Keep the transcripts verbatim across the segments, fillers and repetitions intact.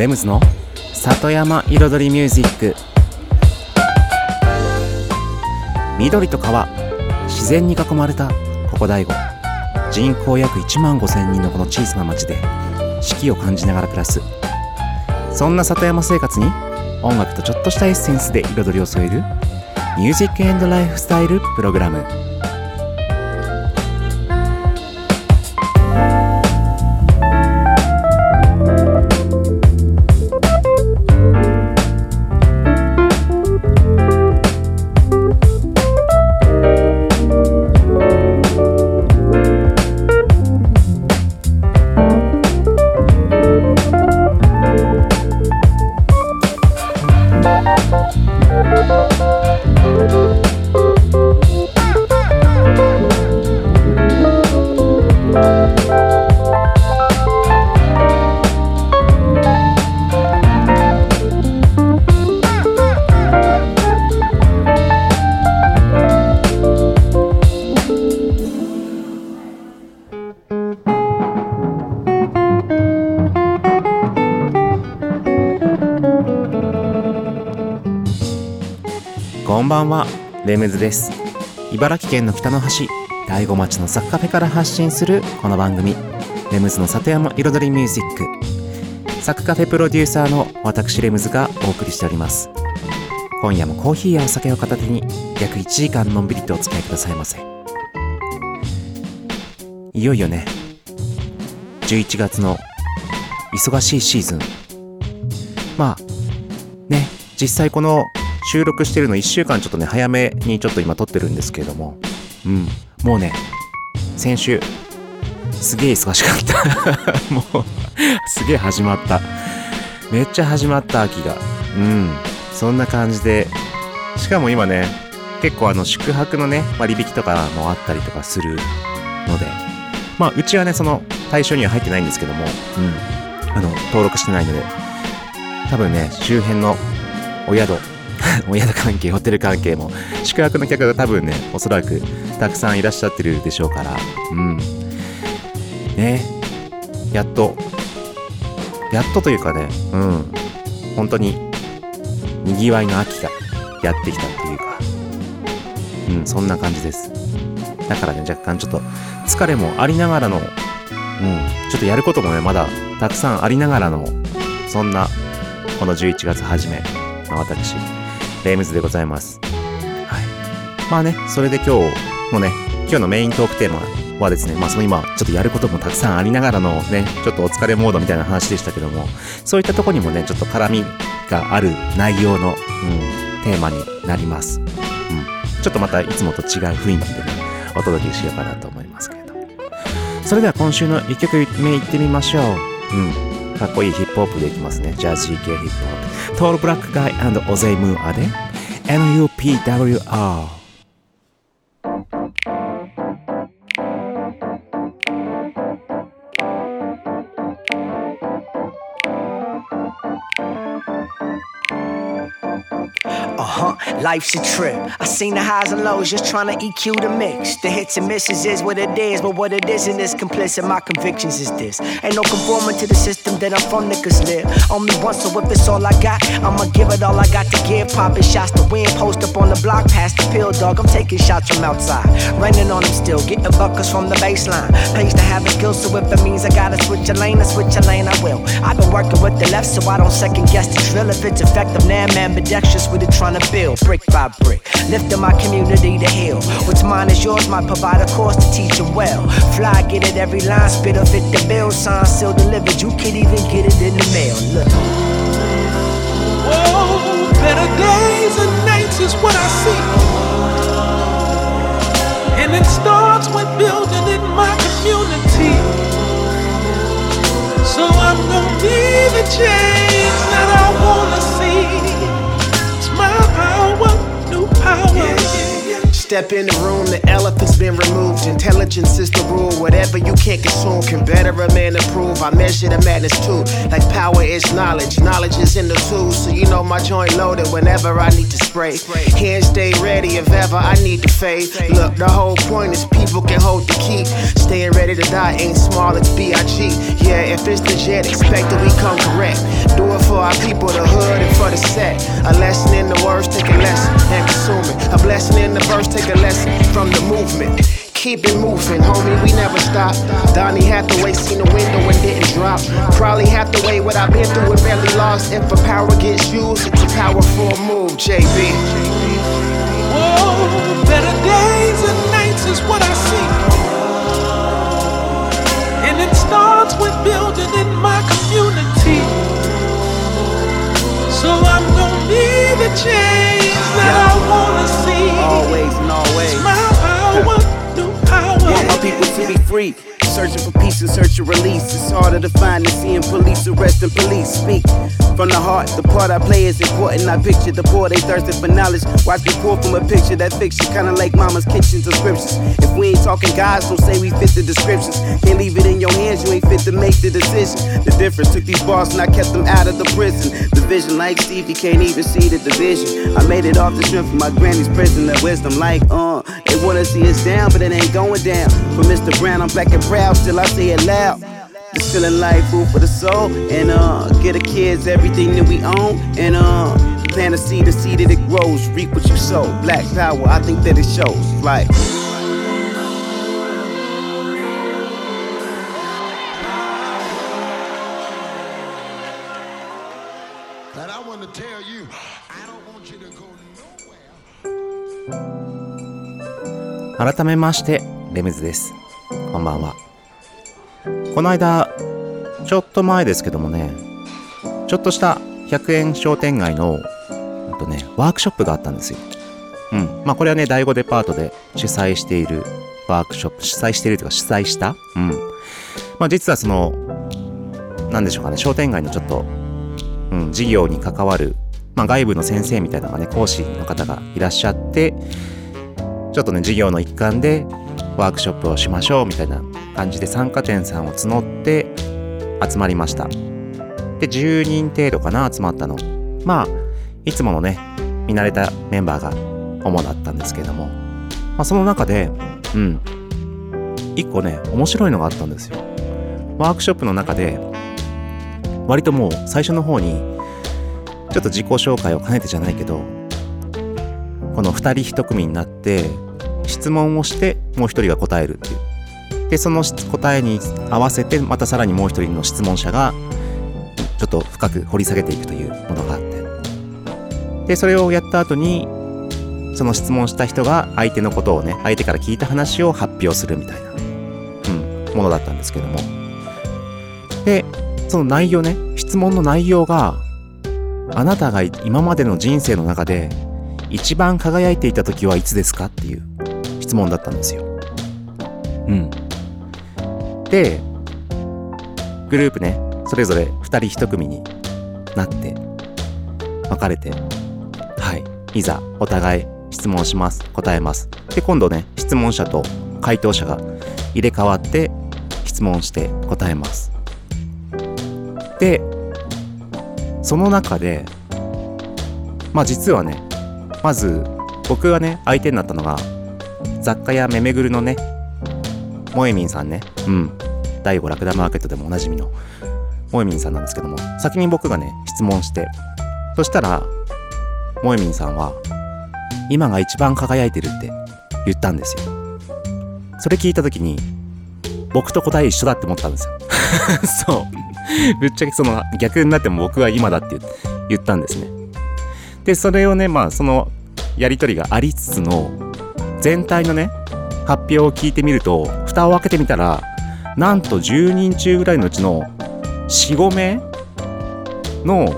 レムズの里山彩りミュージック。緑と川、自然に囲まれたここ醍醐、人口約いちまんごせんにんのこの小さな町で四季を感じながら暮らす、そんな里山生活に音楽とちょっとしたエッセンスで彩りを添えるミュージック&ライフスタイルプログラム。こんばんは、レムズです。茨城県の北の端、醍醐町のサッカフェから発信するこの番組、レムズの里山彩りミュージック。サッカフェプロデューサーの私レムズがお送りしております。今夜もコーヒーやお酒を片手に約いちじかんのんびりとお付き合いくださいませ。いよいよね、じゅういちがつの忙しいシーズン、まあね、実際この収録してるのいっしゅうかんちょっとね早めにちょっと今撮ってるんですけれども、うん、もうね先週すげえ忙しかったもうすげえ始まった、めっちゃ始まった秋が、うん、そんな感じで、しかも今ね結構あの宿泊のね割引とかもあったりとかするので、まあうちはねその対象には入ってないんですけども、うん、あの登録してないので多分ね周辺のお宿お宿関係、ホテル関係も宿泊の客が多分ねおそらくたくさんいらっしゃってるでしょうから、うんね、やっとやっとというかね、うん本当ににぎわいの秋がやってきたっていうか、うんそんな感じです。だからね若干ちょっと疲れもありながらの、うんちょっとやることもねまだたくさんありながらの、そんなこのじゅういちがつ初めの私レムズでございます。はい。まあね、それで今日のね、今日のメイントークテーマはですね、まあその今ちょっとやることもたくさんありながらのね、ちょっとお疲れモードみたいな話でしたけども、そういったとこにもね、ちょっと絡みがある内容の、うん、テーマになります。うん。ちょっとまたいつもと違う雰囲気でね、お届けしようかなと思いますけれど。それでは今週のいっきょくめいってみましょう。うん。かっこいいヒップホップでいきますね。ジャージー系ヒップホップ、トールブラックガイ&オゼイムーアで エヌ ユー ピー ダブリュー アール。Life's a trip. I seen the highs and lows, just trying to E Q the mix. The hits and misses is what it is, but what it isn't is complicit. My convictions is this. Ain't no conforming to the system that I'm from, niggas live. Only once, so if it's all I got, I'ma give it all I got to give. Popping shots to win, post up on the block, pass the pill, dog. I'm taking shots from outside. Running on them still, getting buckets from the baseline. Pays to having skill, so if it means I gotta switch a lane, I switch a lane, I will. I've been working with the left, so I don't second guess the drill. If it's effective, now I'm ambidextrous with it, trying to build. Brick by brick, lifting my community to heal. What's mine is yours, my provider course to teach it well. Fly, get it every line, spit up fit the bill, sign, still delivered. You can't even get it in the mail. Look. Whoa, better days and nights is what I see. And it starts with building in my community. So I'm gonna be the change that I wanna see. New power, yeah, yeah, yeah. step in the room, the elephant's been removed. Intelligence is the rule. Whatever you can't consume can better a man improve. I measure the madness too. Like power is knowledge. Knowledge is in the tool. So you know my joint loaded whenever I need to spray. Hands stay ready if ever I need to fade. Look, the whole point is people can hold the key. Staying ready to die ain't small, it's B I G. Yeah, if it's legit, expect that we come correct. Do it for our people, the hood and for the set. A lesson in the words, take a lesson and consume it. A blessing in the verse, take a lesson from the movement. Keep it moving, homie, we never stop. Donnie Hathaway seen the window and didn't drop. Probably Hathaway, what I've been through and barely lost. If a power gets used, it's a powerful move, J B. Whoa, better days and nights is what I see. And it starts with building in my community. So I'm gonna be the change that I wanna see. Always and always. It's my power through power. Want my people to be free. Searching for peace and search and release. It's harder to find than seeing police arrest and police speak. From the heart, the part I play is important. I picture the poor, they thirsting for knowledge. Watch me pour from a picture, that fiction. Kinda like mama's kitchen descriptions. If we ain't talking guys, don't say we fit the descriptions. Can't leave it in your hands, you ain't fit to make the decision. The difference, took these bars and I kept them out of the prison. The vision like Stevie, can't even see the division. I made it off the strength of my granny's prison. The wisdom like, uh, they wanna see us down, but it ain't going down. For Mister Brown, I'm black and proud, still I say it loud. Just feeling like food for the soul. And uh, give the kids everything that we own. And uh, plant a seed, the seed that it grows. Reap what you sow, black power, I think that it shows. Like and I want to tell you, I don't want you to go nowhere. 改めまして、レムズです。こんばんは。この間、ちょっと前ですけどもね、ちょっとしたひゃくえん商店街の、えっとね、ワークショップがあったんですよ。うん。まあこれはね、第五デパートで主催しているワークショップ、主催しているというか主催した。うん。まあ実はその、なんでしょうかね、商店街のちょっと、うん、事業に関わる、まあ外部の先生みたいなのがね、講師の方がいらっしゃって、ちょっとね、事業の一環で、ワークショップをしましょうみたいな感じで参加店さんを募って集まりました。で、じゅうにん程度かな、集まったの。まあいつものね、見慣れたメンバーが主だったんですけれども、まあ、その中でうんいっこね、面白いのがあったんですよ。ワークショップの中で割ともう最初の方にちょっと自己紹介を兼ねてじゃないけど、このふたりひと組になって質問をして、もう一人が答えるっていう。で、その答えに合わせて、またさらにもう一人の質問者がちょっと深く掘り下げていくというものがあって、で、それをやった後にその質問した人が相手のことをね、相手から聞いた話を発表するみたいな、うん、ものだったんですけども、で、その内容ね、質問の内容が、あなたが今までの人生の中で一番輝いていた時はいつですかっていう質問だったんですよ。うん。で、グループね、それぞれふたりひと組になって分かれて、はい、いざお互い質問します、答えます。で、今度ね、質問者と回答者が入れ替わって質問して答えます。で、その中で、まあ実はね、まず僕がね、相手になったのが雑貨屋めめぐるのね、もえみんさんね、うん、だいごラクダマーケットでもおなじみのもえみんさんなんですけども、先に僕がね、質問して、そしたらもえみんさんは今が一番輝いてるって言ったんですよ。それ聞いたときに僕と答え一緒だって思ったんですよ。そう、ぶっちゃけその逆になっても僕は今だって言ったんですね。で、それをね、まあそのやりとりがありつつの全体のね、発表を聞いてみると、蓋を開けてみたら、なんとじゅうにん中ぐらいのうちの よん,ご 名の、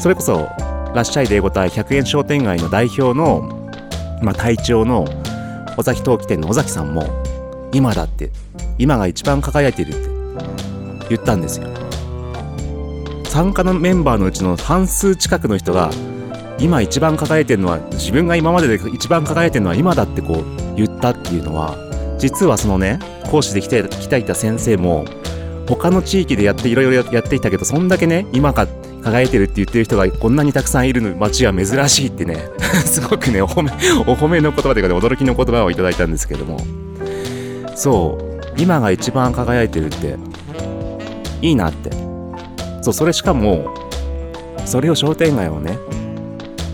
それこそらっしゃいでごたえひゃくえん商店街の代表の、まあ、会長の尾崎陶器店の尾崎さんも、今だって、今が一番輝いているって言ったんですよ。参加のメンバーのうちの半数近くの人が、今一番輝いてるのは自分が今までで一番輝いてるのは今だってこう言ったっていうのは、実はそのね講師で来て来ていた先生も他の地域でやっていろいろやってきたけど、そんだけね今か輝いてるって言ってる人がこんなにたくさんいるの街は珍しいってねすごくねお褒めお褒めの言葉というか、ね、驚きの言葉をいただいたんですけども、そう今が一番輝いてるっていいなって、そう、それしかもそれを商店街をね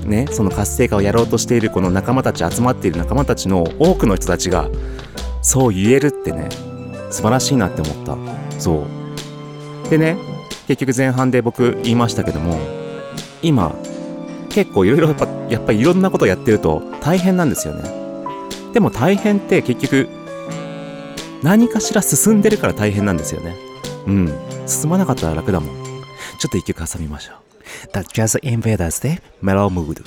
ねその活性化をやろうとしているこの仲間たち、集まっている仲間たちの多くの人たちがそう言えるってね素晴らしいなって思った。そうでね、結局前半で僕言いましたけども、今結構いろいろやっぱりいろんなことをやってると大変なんですよね。でも大変って結局何かしら進んでるから大変なんですよね。うん、進まなかったら楽だもん。ちょっと一曲挟みましょう。The Jazz Invaders で Mellow Mood。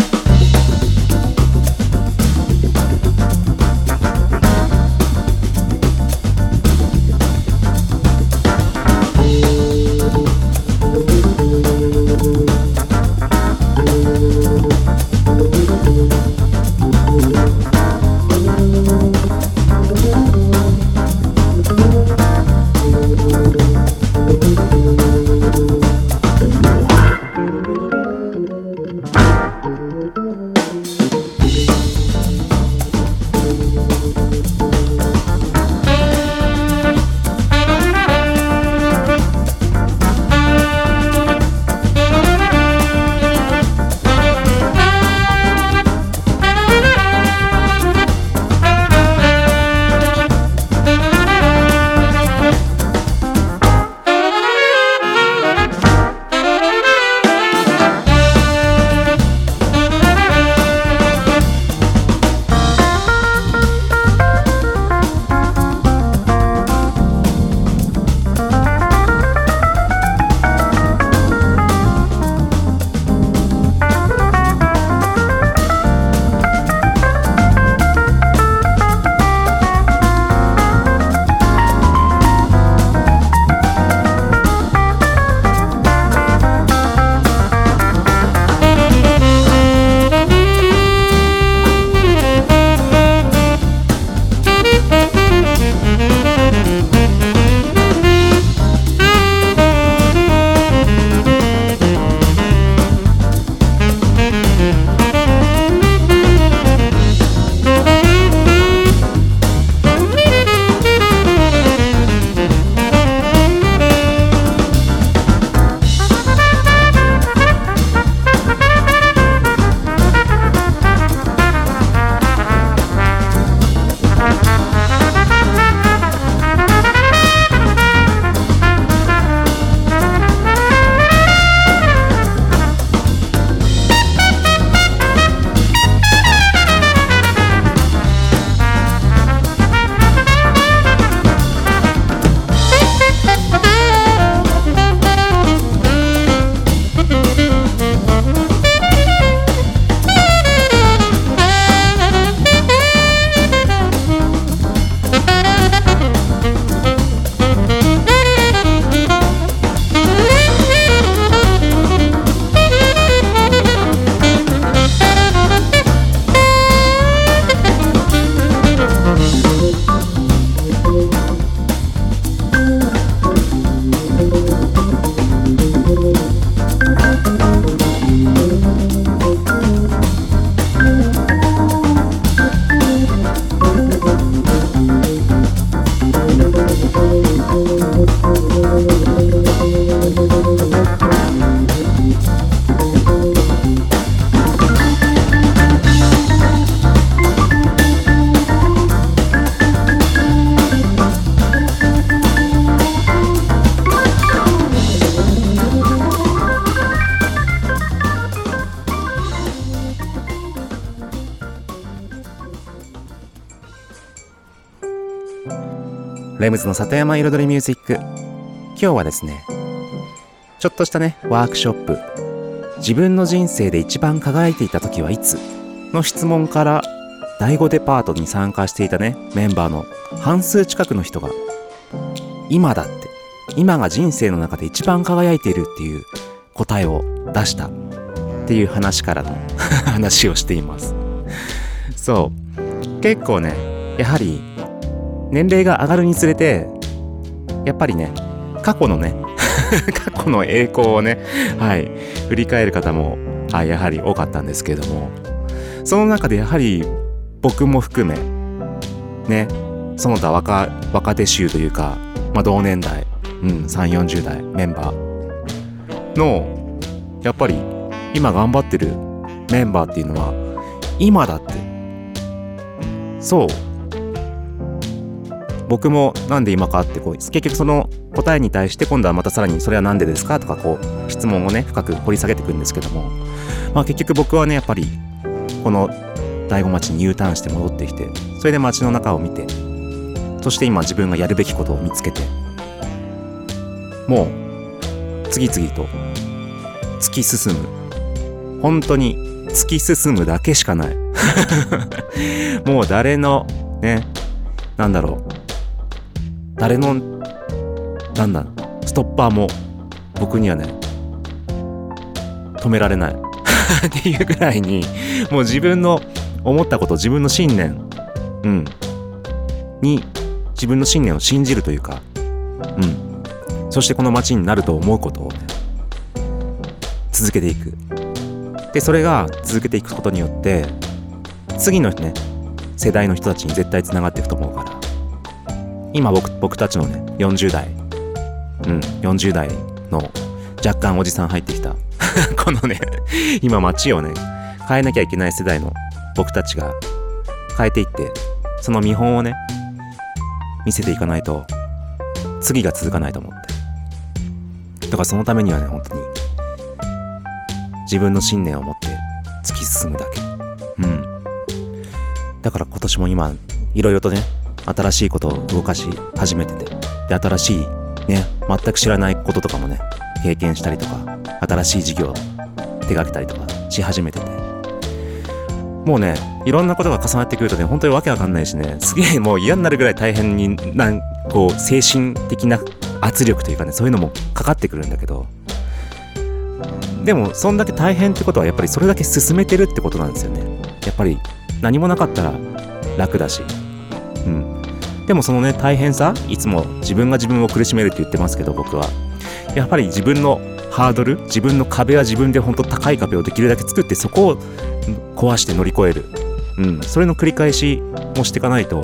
レムズの里山彩りミュージック、今日はですねちょっとしたねワークショップ、自分の人生で一番輝いていた時はいつの質問から、だいごデパートに参加していたねメンバーの半数近くの人が今だって、今が人生の中で一番輝いているっていう答えを出した。っていう話からの話をしています。そう結構ね、やはり年齢が上がるにつれてやっぱりね、過去のね過去の栄光をね、はい、振り返る方も、はい、やはり多かったんですけれども、その中でやはり僕も含めね、その他 若, 若手衆というか、まあ、同年代、うん、さんじゅう、よんじゅう代メンバーのやっぱり今頑張ってるメンバーっていうのは今だって、そう僕もなんで今かってこう結局その答えに対して今度はまたさらにそれはなんでですかとかこう質問をね深く掘り下げていくんですけども、まあ結局僕はねやっぱりこの醍醐町に U ターンして戻ってきて、それで町の中を見て、そして今自分がやるべきことを見つけて、もう次々と突き進む、本当に突き進むだけしかないもう誰のね、なんだろう、誰のなんだストッパーも僕にはね止められないっていうぐらいに、もう自分の思ったこと、自分の信念、うん、に自分の信念を信じるというか、うん、そしてこの街になると思うことを、ね、続けていく。でそれが続けていくことによって次のね世代の人たちに絶対つながっていくと思うから、今 僕, 僕たちのねよんじゅう代、うん、よんじゅう代の若干おじさん入ってきたこのね今街をね変えなきゃいけない世代の僕たちが変えていって、その見本をね見せていかないと次が続かないと思って、だからそのためにはね本当に自分の信念を持って突き進むだけ、うん、だから今年も今いろいろとね新しいことを動かし始めてて、で新しいね全く知らないこととかもね経験したりとか、新しい事業を手がけたりとかし始めてて、もうねいろんなことが重なってくるとね本当にわけわかんないしね、すげえもう嫌になるぐらい大変になんこう精神的な圧力というかね、そういうのもかかってくるんだけど、でもそんだけ大変ってことはやっぱりそれだけ進めてるってことなんですよね。やっぱり何もなかったら楽だし、うん、でもそのね大変さ、いつも自分が自分を苦しめるって言ってますけど、僕はやっぱり自分のハードル、自分の壁は自分で本当高い壁をできるだけ作って、そこを壊して乗り越える、うん、それの繰り返しもしていかないと、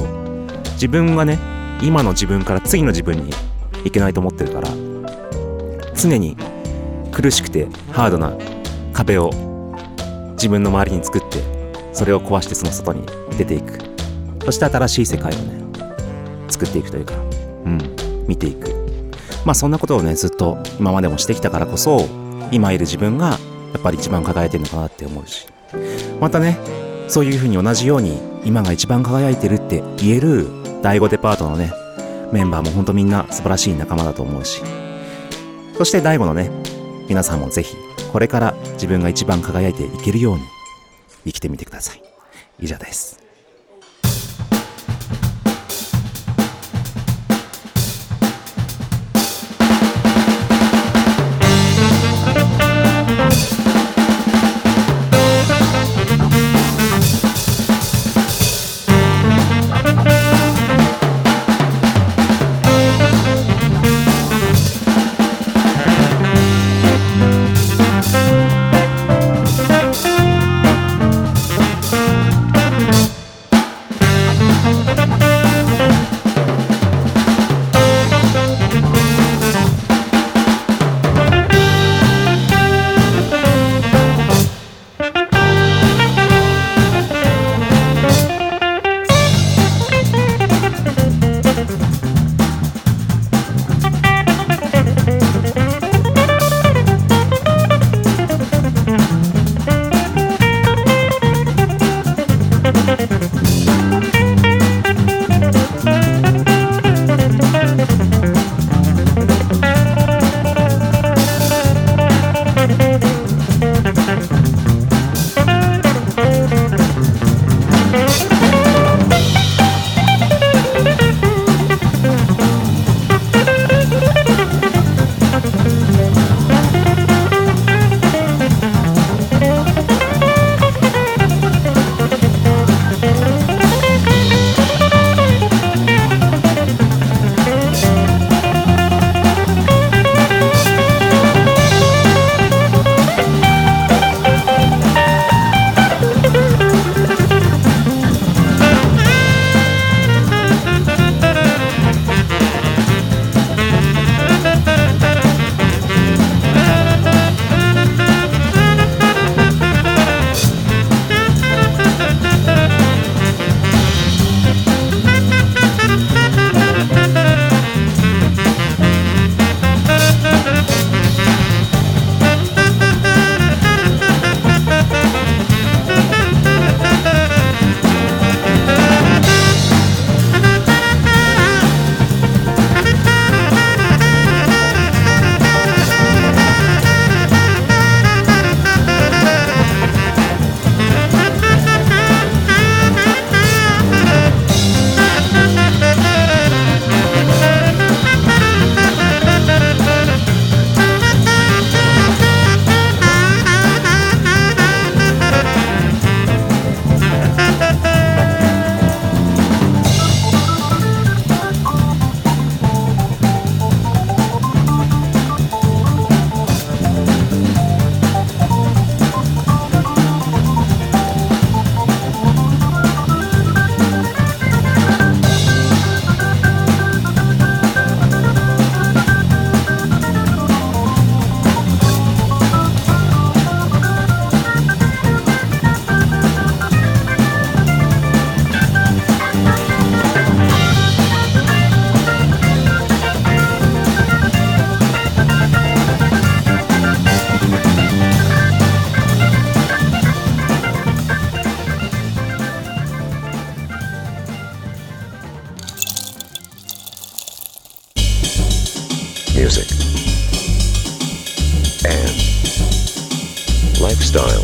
自分がね今の自分から次の自分にいけないと思ってるから、常に苦しくてハードな壁を自分の周りに作って、それを壊してその外に出ていく、そして新しい世界をね作っていくというか、うん、見ていく、まあそんなことをねずっと今までもしてきたからこそ、今いる自分がやっぱり一番輝いてるのかなって思うし、またねそういうふうに同じように今が一番輝いてるって言える第五デパートのねメンバーも本当みんな素晴らしい仲間だと思うし、そして第五のね皆さんもぜひこれから自分が一番輝いていけるように生きてみてください。以上です。and lifestyle.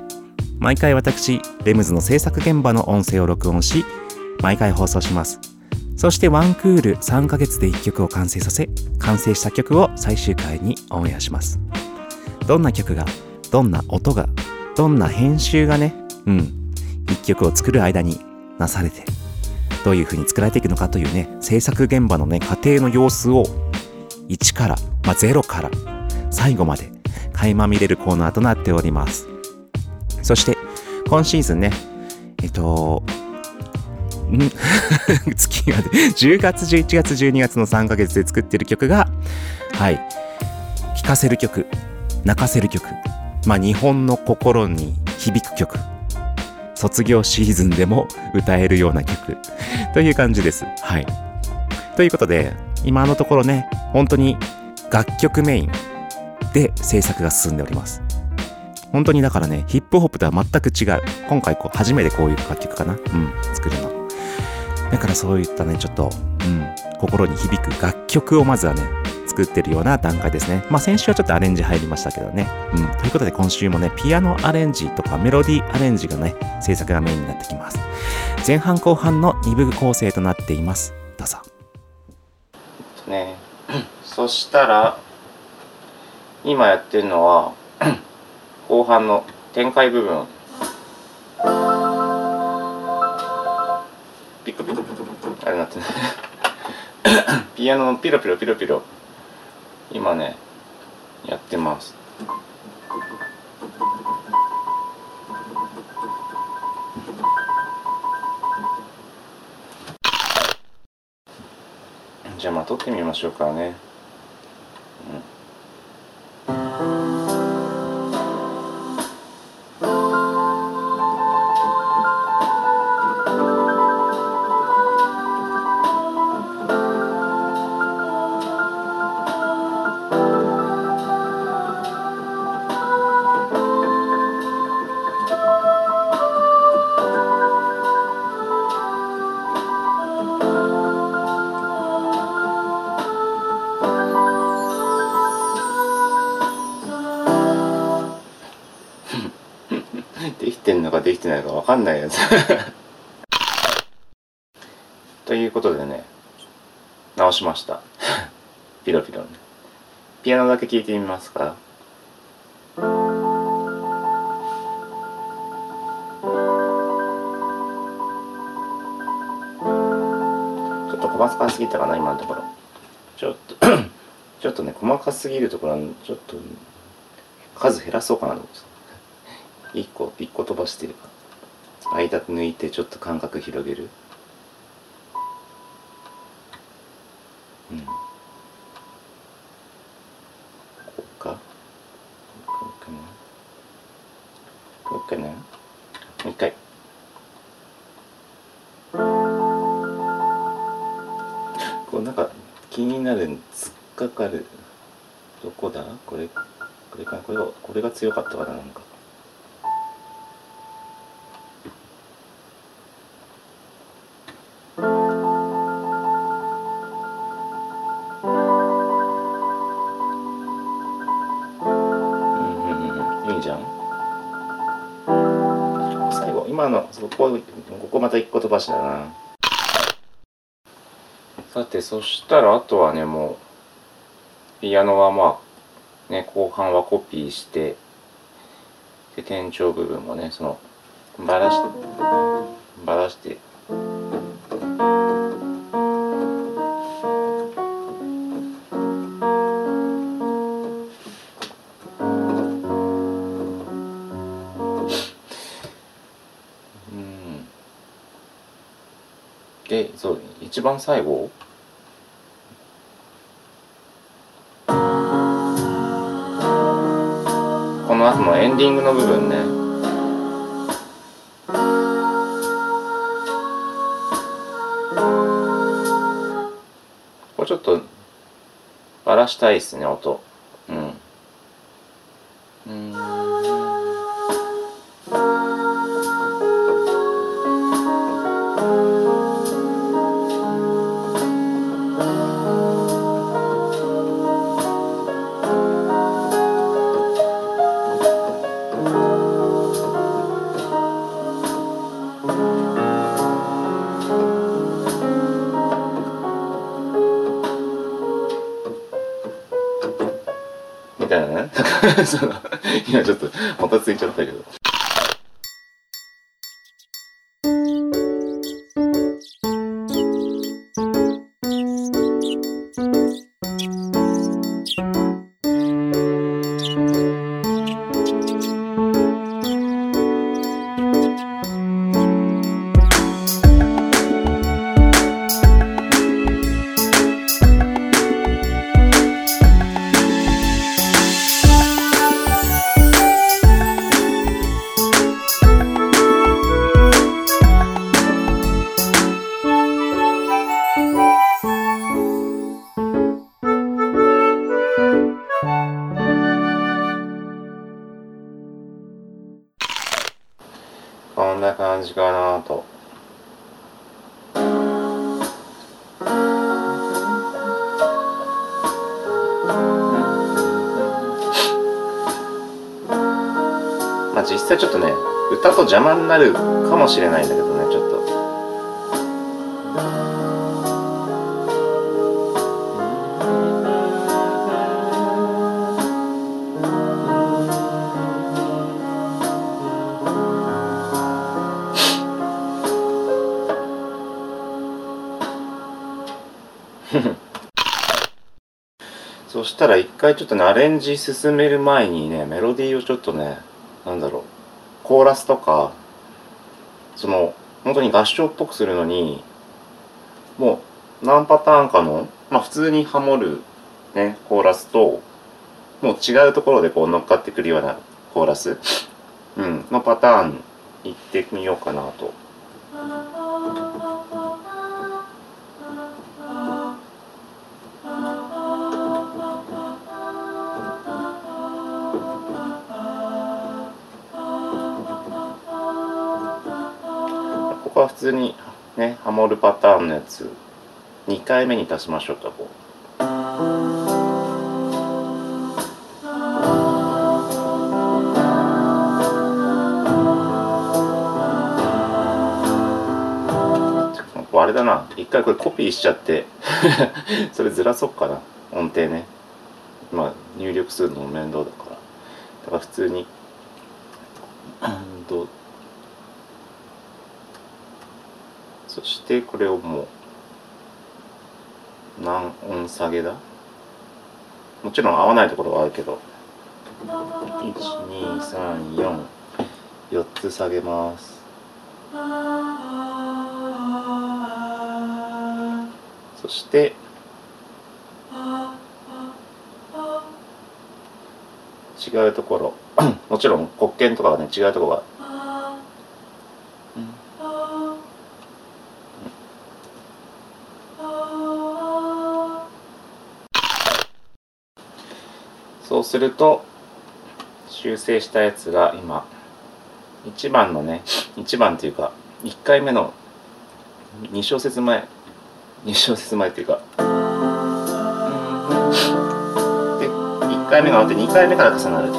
毎回私レムズの制作現場の音声を録音し、毎回放送します。そしてワンクールさんかげつでいっきょくを完成させ、完成した曲を最終回にオンエアします。どんな曲が、どんな音が、どんな編集がね、うんいっきょくを作る間になされて、どういう風に作られていくのかというね、制作現場のね、過程の様子をいちから、まあ、ゼロから最後まで垣間見れるコーナーとなっております。そして今シーズンね、えっとん月がじゅうがつじゅういちがつじゅうにがつのさんかげつで作ってる曲が、はい、聴かせる曲、泣かせる曲、まあ日本の心に響く曲、卒業シーズンでも歌えるような曲という感じです。はい。ということで、今のところね、本当に楽曲メインで制作が進んでおります。本当にだからね、ヒップホップとは全く違う。今回こう初めてこういう楽曲かな、うん、作るの。だからそういったね、ちょっと、うん、心に響く楽曲をまずはね、作ってるような段階ですね。まあ先週はちょっとアレンジ入りましたけどね、うん、ということで今週もね、ピアノアレンジとかメロディアレンジがね、制作がメインになってきます。前半後半のに部構成となっています。どうぞね。そしたら今やってるのは後半の展開部分、ピクピクあれなってねピアノのピロピロピロピロ今ね、やってます。じゃあまあ撮ってみましょうかね。できてないかわかんないやつということでね、直しましたピロピロ、ね、ピアノだけ聴いてみますか。ちょっと細かすぎたかな今のところ。ちょっとちょっとね、細かすぎるところはちょっと数減らそうかなと思って、一個一個飛ばしてるから間抜いてちょっと間隔広げる、うん、こうか、こうかな、こうかな、もう一回こうなんか気になる、突っかかる、どこだこれ、これか、これが、これが強かったからなんかここ、ここまた一個飛ばしだな。さて、そしたらあとはね、もうピアノはまあね、後半はコピーして、で転調部分もね、そのバラしてバラして一番最後この後のエンディングの部分ね、これちょっとばらしたいですね、音。うんみたいなね。今ちょっともたついちゃったけど。こんな感じかなと。まあ実際ちょっとね、歌と邪魔になるかもしれないんだけどね、ちょっと。そしたら一回ちょっとね、アレンジ進める前にね、メロディーをちょっとね、なんだろう、コーラスとか、その本当に合唱っぽくするのにもう何パターンかの、まあ普通にハモるねコーラスと、もう違うところでこう乗っかってくるようなコーラス、うん、のパターンいってみようかなと。ここは普通にね、ハモるパターンのやつにかいめに足しましょうか、こう。あれだな、一回これコピーしちゃってそれずらそうかな、音程ね。まあ入力するのも面倒だから、だから普通にそしてこれをもう何音下げだ、もちろん合わないところはあるけど、いちにさんよん よっつ下げます。そして違うところもちろん黒鍵とかはね、違うところがそうすると、修正したやつが今いちばんのね、いちばんというかいっかいめのにしょうせつまえ、にしょうせつまえっていうか、でいっかいめが終わってにかいめから重なる。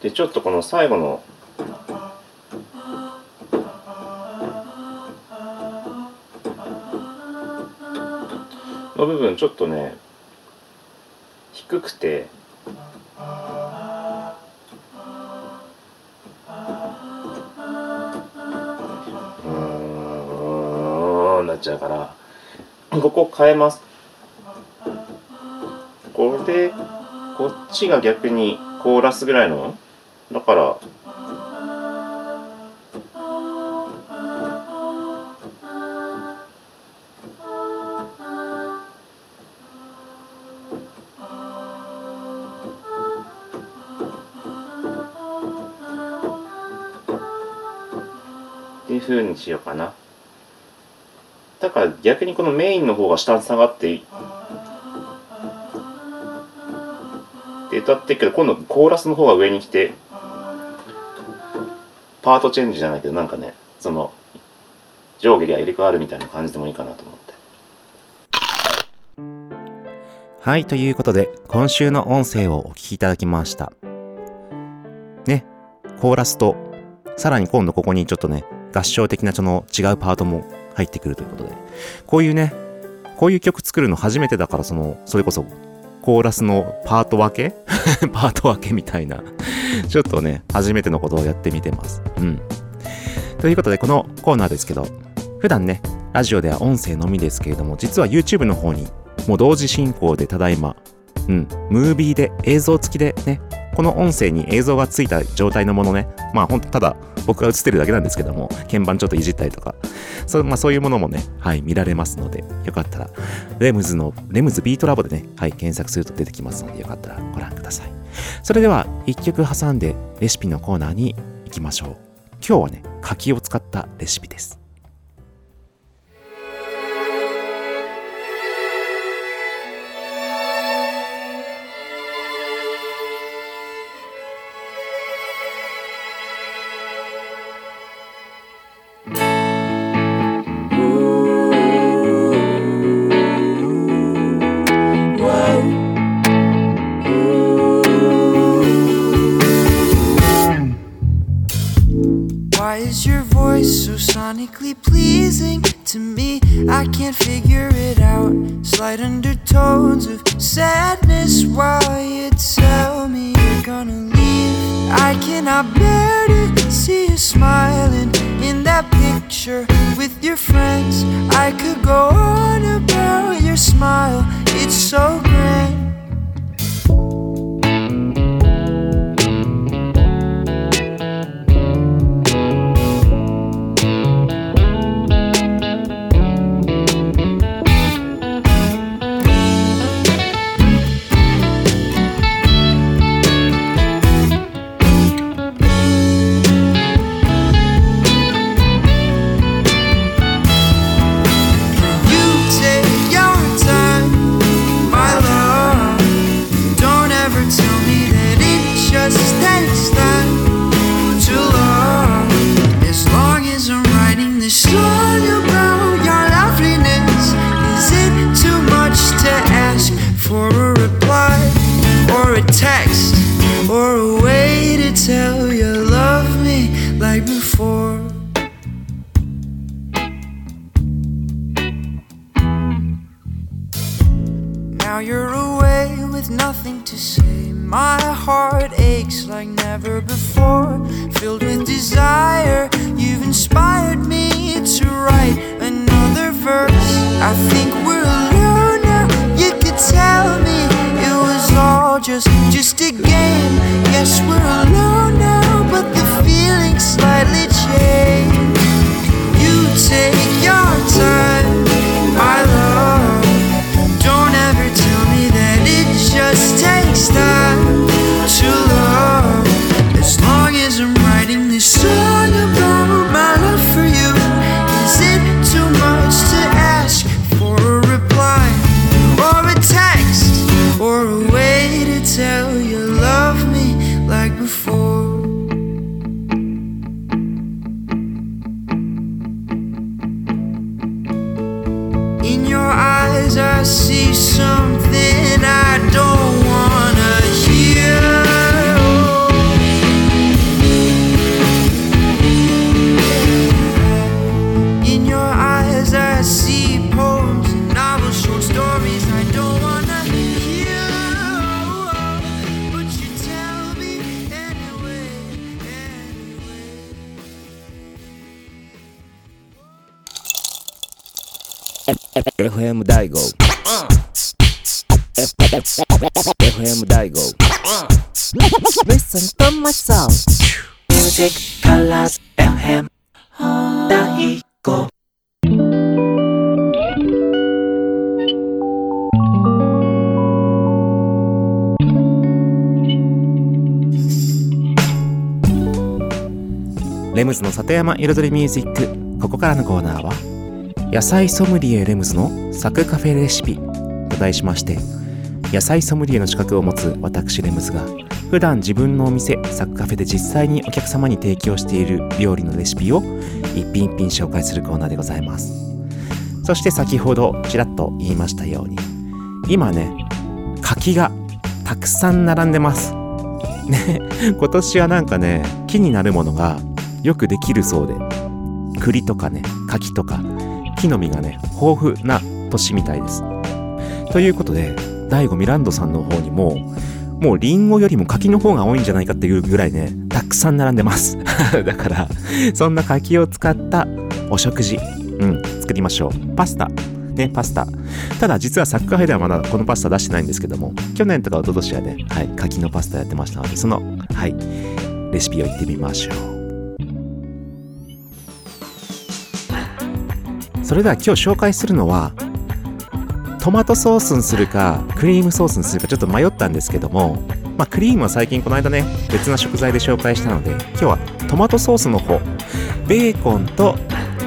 でちょっとこの最後のの部分ちょっとね低くて、うんなっちゃうから、ここを変えます。これでこっちが逆にコーラスぐらいのだから、っていう風にしようかな。だから逆にこのメインの方が下に下がっていって歌ってるけど、今度コーラスの方が上に来て、パートチェンジじゃないけど、なんかね、その上下が入れ替わるみたいな感じでもいいかなと思って。はい、ということで今週の音声をお聞きいただきましたね。コーラスとさらに今度ここにちょっとね合唱的なその違うパートも入ってくるということで、こういうね、こういう曲作るの初めてだから、そのそれこそコーラスのパート分けパート分けみたいなちょっとね初めてのことをやってみてます。うん、ということでこのコーナーですけど、普段ねラジオでは音声のみですけれども、実は YouTube の方にもう同時進行でただいま、うん、ムービーで映像付きでね、この音声に映像がついた状態のものね、まあほんとただ僕が映ってるだけなんですけども、鍵盤ちょっといじったりとか、そ、まあ、そういうものもね、はい、見られますので、よかったらレムズのレムズビートラボでね、はい、検索すると出てきますので、よかったらご覧ください。それではいっきょく挟んでレシピのコーナーに行きましょう。今日はね柿を使ったレシピです。Pleasing to me, I can't figure it out. Slight undertones of sadness while you tell me you're gonna leave. I cannot bear to see you smiling in that picture with your friends. I could go on about your smile, it's so grand.Now you're away with nothing to say. My heart aches like never before. Filled with desire, you've inspired me to write another verse. I think we're alone now. You could tell me it was all just, just a game. Yes, we're alone now, but the feeling's slightly changed. You take your time, my love.Just takes time to love. As long as I'm writing this song about my love for you, is it too much to ask for a reply, or a text, or a way to tell you love me like before? In your eyes I see something I don't I see poems and novels, short stories. エフエム 大吾 エフエム 大吾 Listen to my song Music Colors エフエム 大吾レムズの里山彩りミュージック。ここからのコーナーは野菜ソムリエレムズのサクカフェレシピと題しまして、野菜ソムリエの資格を持つ私レムズが普段自分のお店サクカフェで実際にお客様に提供している料理のレシピを一品一品紹介するコーナーでございます。そして先ほどちらっと言いましたように、今ね柿がたくさん並んでますね。今年はなんかね木になるものがよくできるそうで、栗とかね柿とか木の実がね豊富な年みたいです。ということで大吾ミランドさんの方にももうリンゴよりも柿の方が多いんじゃないかっていうぐらいねたくさん並んでますだからそんな柿を使ったお食事、うん、作りましょう。パスタね、パスタ。ただ実はサッカーフェではまだこのパスタ出してないんですけども、去年とか一昨年はね、はい、柿のパスタやってましたので、その、はい、レシピをいってみましょう。それでは今日紹介するのはトマトソースにするかクリームソースにするかちょっと迷ったんですけども、まあ、クリームは最近この間ね別な食材で紹介したので、今日はトマトソースの方、ベーコンと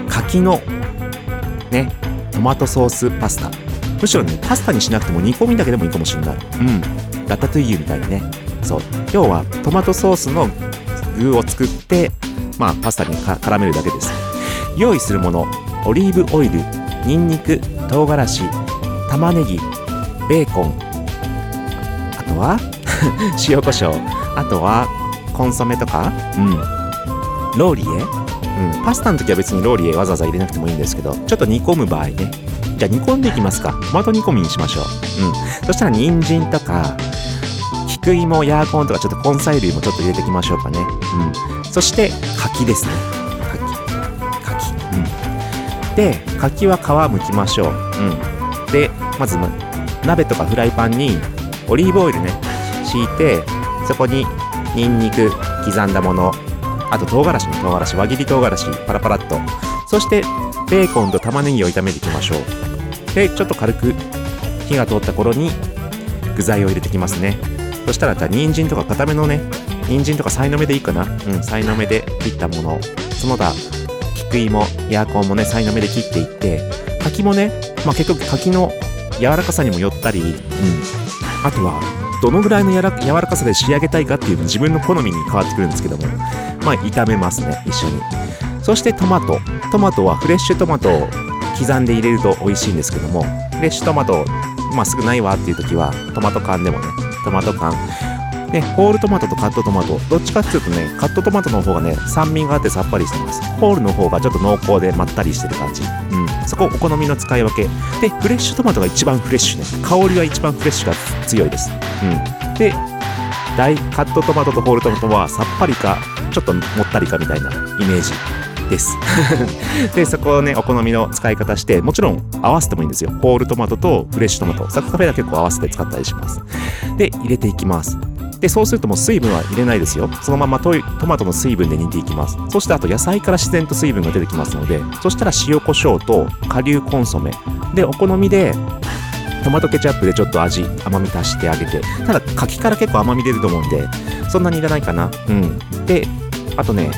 柿のねトマトソースパスタ、むしろねパスタにしなくても煮込みだけでもいいかもしれない、うん、ラタトゥイユみたいにね。そう、今日はトマトソースの具を作って、まあ、パスタに絡めるだけです。用意するもの、オリーブオイル、ニンニク、唐辛子、玉ねぎ、ベーコン、あとは塩コショウ、あとはコンソメとか、うん、ローリエ、うん、パスタの時は別にローリエわざわざ入れなくてもいいんですけど、ちょっと煮込む場合ね、じゃあ煮込んでいきますか。トマト煮込みにしましょう、うん、そしたら人参とか菊芋、ヤーコンとかちょっと根菜類もちょっと入れていきましょうかね、うん、そして柿ですね。柿、柿、うんで柿は皮剥きましょう、うん、でまず鍋とかフライパンにオリーブオイルね敷いて、そこにニンニク刻んだもの、あと唐辛子の唐辛子輪切り唐辛子パラパラっと、そしてベーコンと玉ねぎを炒めていきましょう。でちょっと軽く火が通った頃に具材を入れてきますね。そしたらじゃあ人参とか固めのね、人参とかさいの目でいいかな、うん、さいの目で切ったもの、その他クイもヤーコンもねさいの目で切っていって、柿もね、まあ、結局柿の柔らかさにもよったり、うん、あとはどのぐらいのやら柔らかさで仕上げたいかっていうの自分の好みに変わってくるんですけども、まあ炒めますね一緒に。そしてトマト、トマトはフレッシュトマトを刻んで入れると美味しいんですけども、フレッシュトマト、まあ、少ないわっていう時はトマト缶でもね、トマト缶でホールトマトとカットトマト、どっちかっていうとねカットトマトの方がね酸味があってさっぱりしてます。ホールの方がちょっと濃厚でまったりしてる感じ、うん、そこお好みの使い分けで、フレッシュトマトが一番フレッシュね、香りが一番フレッシュが強いです、うん、で大カットトマトとホールトマトはさっぱりかちょっともったりかみたいなイメージですでそこをねお好みの使い方して、もちろん合わせてもいいんですよ。ホールトマトとフレッシュトマト、サクカフェは結構合わせて使ったりします。で入れていきます。でそうするともう水分は入れないですよ。そのままトマトの水分で煮ていきます。そしてあと野菜から自然と水分が出てきますので、そしたら塩コショウと顆粒コンソメでお好みでトマトケチャップでちょっと味甘み足してあげて、ただ柿から結構甘み出ると思うんでそんなにいらないかな、うん、であとね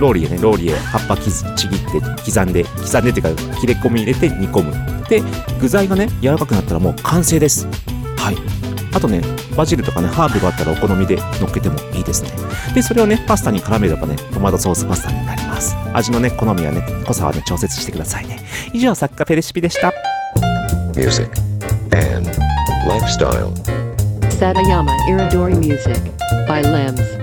ローリエねローリエ葉っぱきちぎって刻んで刻んでっていうか切れ込み入れて煮込む。で具材がね柔らかくなったらもう完成です。はい、あとねバジルとかねハーブがあったらお好みで乗っけてもいいですね。でそれをねパスタに絡めればねトマトソースパスタになります。味のね好みはね濃さはね調節してくださいね。以上サッカフェレシピでした。ミュージック&ライフスタイル里山彩りミュージック by Lems。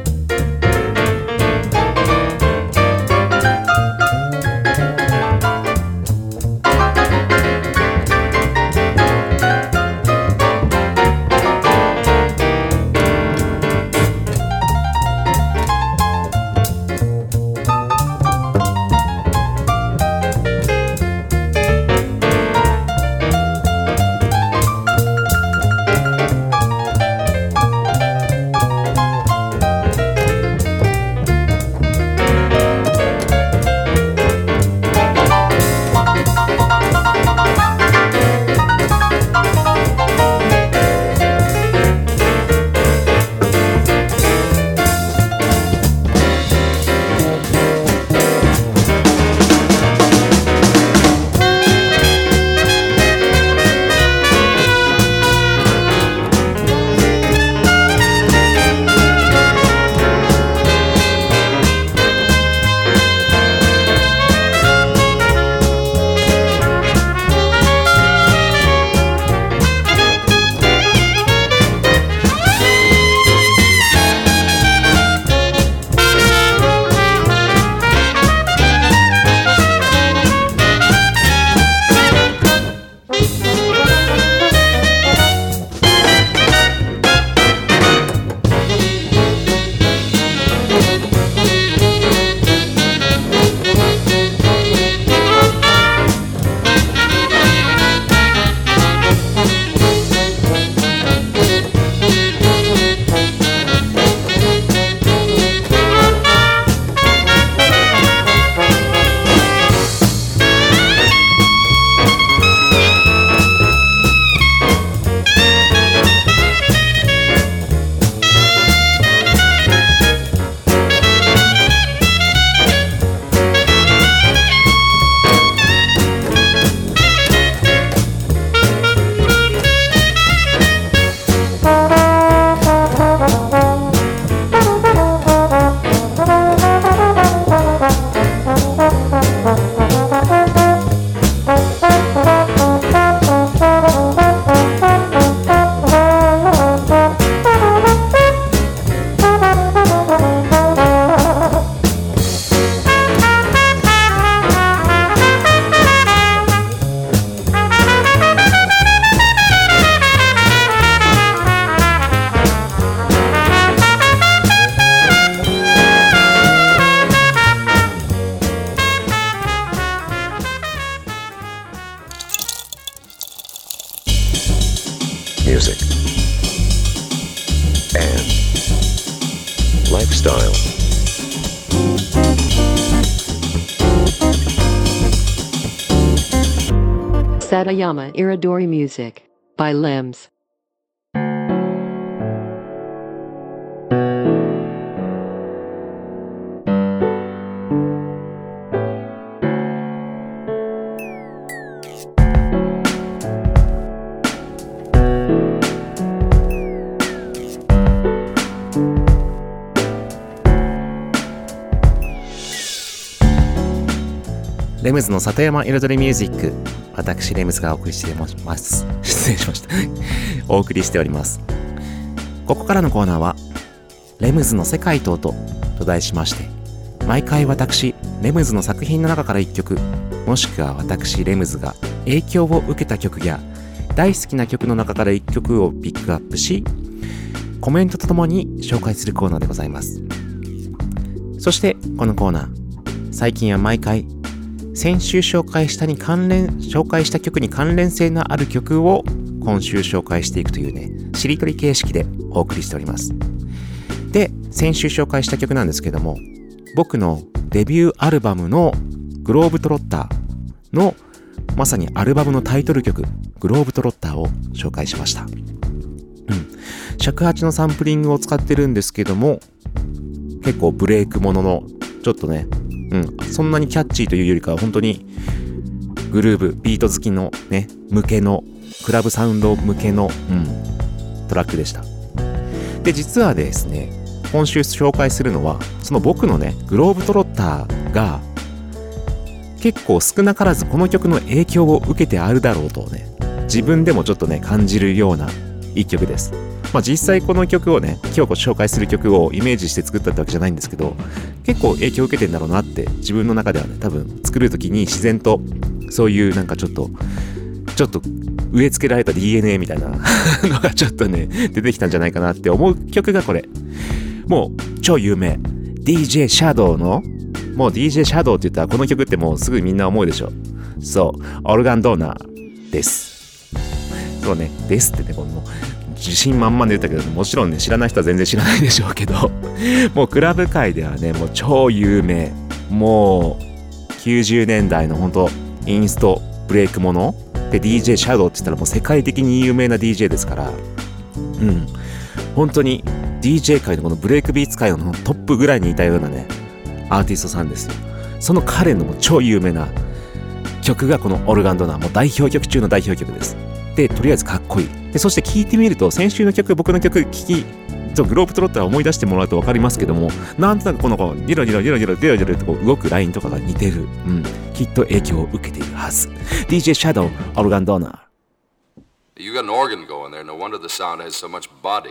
music and lifestyle. Satayama Iridori Music by Limbs.レムズの里山彩りミュージック、私レムズがお送りしています失礼しましたお送りしております。ここからのコーナーはレムズの世界と音と題しまして、毎回私レムズの作品の中からいっきょく、もしくは私レムズが影響を受けた曲や大好きな曲の中からいっきょくをピックアップし、コメントとともに紹介するコーナーでございます。そしてこのコーナー、最近は毎回先週紹介したに関連紹介した曲に関連性のある曲を今週紹介していくというね、しりとり形式でお送りしております。で、先週紹介した曲なんですけども、僕のデビューアルバムのグローブトロッターのまさにアルバムのタイトル曲グローブトロッターを紹介しました。うん、尺八のサンプリングを使ってるんですけども、結構ブレイクもののちょっとね、うん、そんなにキャッチーというよりかは本当にグルーブビート好きのね向けのクラブサウンド向けの、うん、トラックでした。で、実はですね、今週紹介するのはその僕のねグローブトロッターが結構少なからずこの曲の影響を受けてあるだろうとね、自分でもちょっとね感じるような一曲です。まあ、実際この曲をね、今日ご紹介する曲をイメージして作ったってわけじゃないんですけど、結構影響を受けてんだろうなって自分の中ではね、多分作るときに自然とそういうなんかちょっとちょっと植え付けられた ディーエヌエー みたいなのがちょっとね出てきたんじゃないかなって思う曲がこれ、もう超有名 ディージェー Shadow の、もう ディージェー Shadow って言ったらこの曲ってもうすぐみんな思うでしょ。そう、オルガンドーナーです。そうね、ですってね、この自信満々で言ったけど、もちろんね知らない人は全然知らないでしょうけどもうクラブ界ではねもう超有名、もうきゅうじゅうねんだいの本当インストブレイクもので ディージェー Shadow って言ったらもう世界的に有名な ディージェー ですから、うん、本当に ディージェー 界のこのブレイクビーツ界のトップぐらいにいたようなねアーティストさんですよ。その彼のも超有名な曲がこのオルガンドナー、もう代表曲中の代表曲です。で、とりあえずかっこいい。で、そして聴いてみると、先週の曲、僕の曲聴き、グローブトロッターを思い出してもらうと分かりますけども、なんとなくこのこうディロディロディロディロディロディロってこう動くラインとかが似てる、うん、きっと影響を受けているはず。ディージェー Shadow、Organ Donor。You got an organ going there. No wonder the sound has so much body.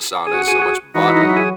the sound has so much body.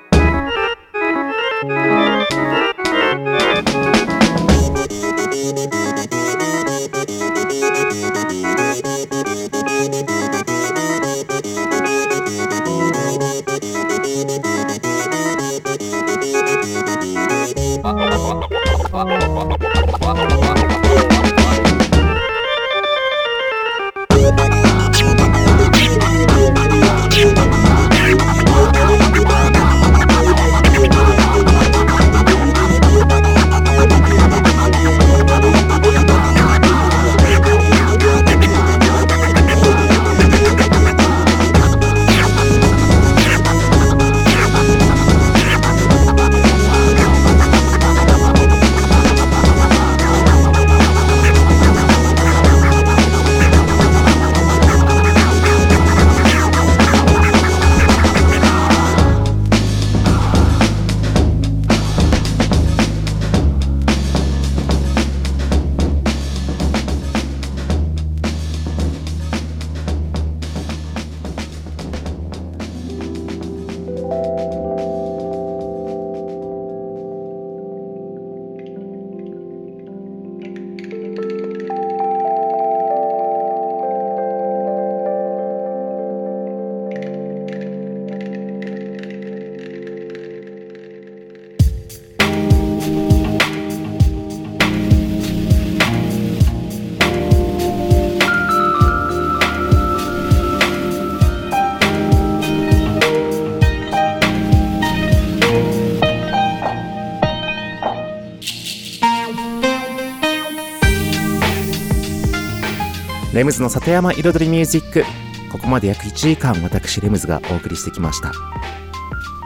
レムズの里山彩りミュージック、ここまで約いちじかん私レムズがお送りしてきました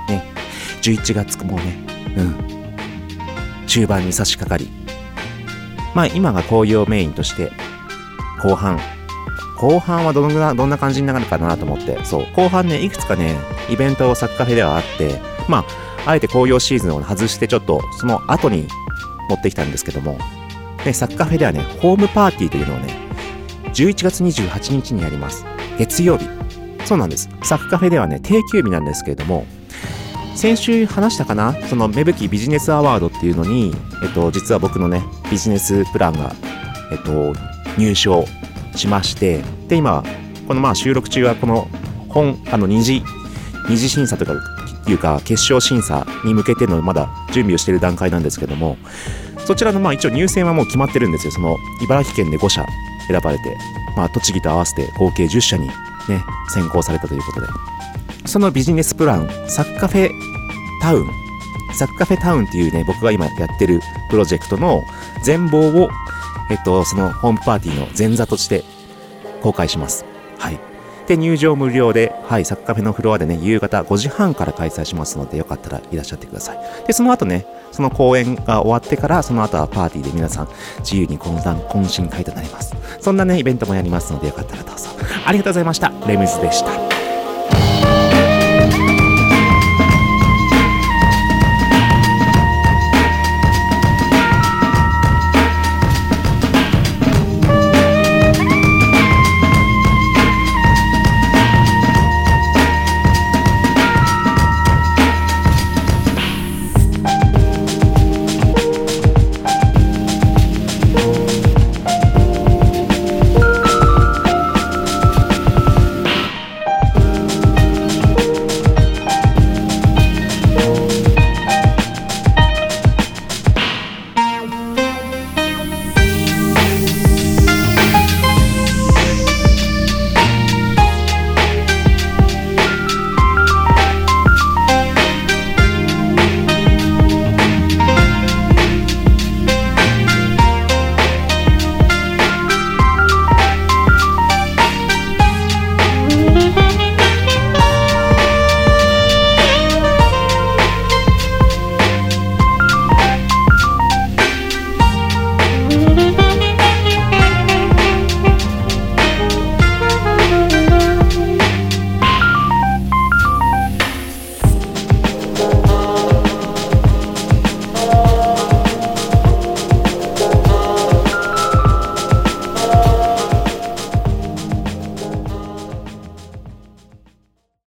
ね。じゅういちがつもね、うん、中盤に差し掛かり、まあ今が紅葉メインとして、後半後半はどのぐらいどんな感じになるかなと思って、そう後半ね、いくつかねイベントをサッカフェではあって、まああえて紅葉シーズンを外してちょっとその後に持ってきたんですけども、でサッカフェではね、ホームパーティーというのをねじゅういちがつにじゅうはちにちにやります。月曜日、そうなんです。サッカフェではね定休日なんですけれども、先週話したかな、その芽吹ビジネスアワードっていうのに、えっと、実は僕のねビジネスプランが、えっと、入賞しまして、で今このまあ収録中はこの本あの二次二次審査とかいうか決勝審査に向けてのまだ準備をしている段階なんですけども、そちらのまあ一応入選はもう決まってるんですよ。その茨城県でごしゃ選ばれて、まあ、栃木と合わせて合計じゅっしゃに、ね、選考されたということで、そのビジネスプランサッカフェタウンサッカフェタウンっていうね、僕が今やってるプロジェクトの全貌を、えっと、そのホームパーティーの前座として公開します、はい、で入場無料で、はい、サッカフェのフロアでね夕方ごじはんから開催しますので、よかったらいらっしゃってください。でその後ね、その公演が終わってから、その後はパーティーで皆さん自由に懇談懇親会となります。そんなねイベントもやりますので、よかったらどうぞ。ありがとうございました。レムズでした。